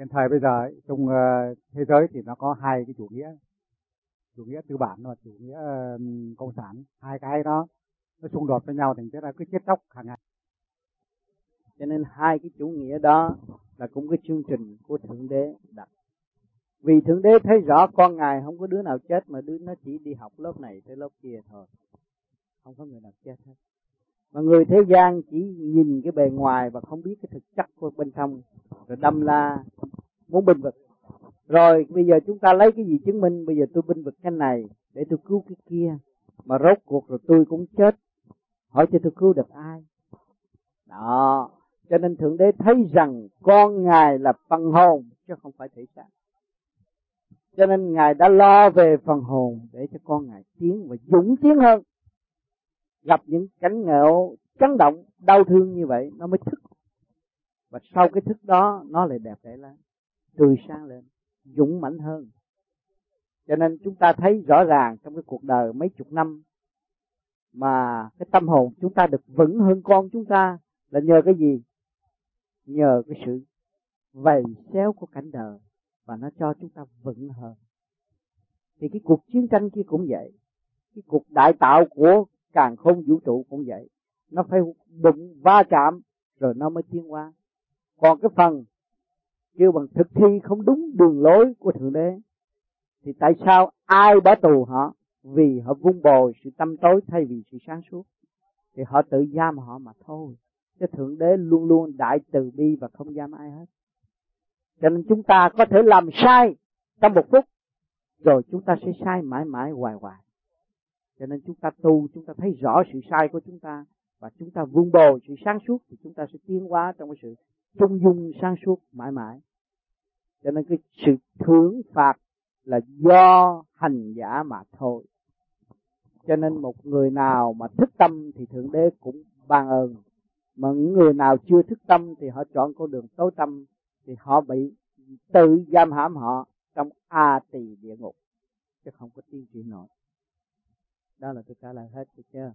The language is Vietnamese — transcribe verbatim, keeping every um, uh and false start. Hiện thời bây giờ trong thế giới thì nó có hai cái chủ nghĩa, chủ nghĩa tư bản và chủ nghĩa cộng sản. Hai cái đó nó xung đột với nhau, thành thế là cứ chết chóc hàng ngày. Cho nên hai cái chủ nghĩa đó là cũng cái chương trình của Thượng Đế đặt. Vì Thượng Đế thấy rõ con Ngài không có đứa nào chết, mà đứa nó chỉ đi học lớp này tới lớp kia thôi, không có người nào chết hết. Mà người thế gian chỉ nhìn cái bề ngoài và không biết cái thực chất của bên trong, rồi đâm la muốn binh vực. Rồi bây giờ chúng ta lấy cái gì chứng minh? Bây giờ tôi binh vực cái này để tôi cứu cái kia, mà rốt cuộc rồi tôi cũng chết. Hỏi cho tôi cứu được ai? Đó. Cho nên Thượng Đế thấy rằng con Ngài là phần hồn chứ không phải thể xác. Cho nên Ngài đã lo về phần hồn để cho con Ngài tiến và dũng tiến hơn. Gặp những cảnh ngộ chấn động, đau thương như vậy nó mới thức. Và sau cái thức đó nó lại đẹp đẽ lên, tươi sáng lên, dũng mãnh hơn. Cho nên chúng ta thấy rõ ràng trong cái cuộc đời mấy chục năm mà cái tâm hồn chúng ta được vững hơn con chúng ta là nhờ cái gì? Nhờ cái sự vầy xéo của cảnh đời, và nó cho chúng ta vững hơn. Thì cái cuộc chiến tranh kia cũng vậy, cái cuộc đại tạo của Càn Khôn Vũ Trụ cũng vậy, nó phải đụng va chạm rồi nó mới tiến qua. Còn cái phần kêu bằng thực thi không đúng đường lối của Thượng Đế thì tại sao ai bỏ tù họ? Vì họ vun bồi sự tăm tối thay vì sự sáng suốt, thì họ tự giam họ mà thôi. Chứ Thượng Đế luôn luôn đại từ bi và không giam ai hết. Cho nên chúng ta có thể làm sai trong một phút, rồi chúng ta sẽ sai mãi mãi hoài hoài. Cho nên chúng ta tu, chúng ta thấy rõ sự sai của chúng ta, và chúng ta vun bồi sự sáng suốt, thì chúng ta sẽ tiến hóa trong cái sự trung dung sáng suốt mãi mãi. Cho nên cái sự thưởng phạt là do hành giả mà thôi. Cho nên một người nào mà thức tâm thì Thượng Đế cũng ban ơn. Mà những người nào chưa thức tâm thì họ chọn con đường tối tâm, thì họ bị tự giam hãm họ trong A Tỳ Địa Ngục, chứ không có tiến triển nổi. Đó là tôi trả lời hết được chưa?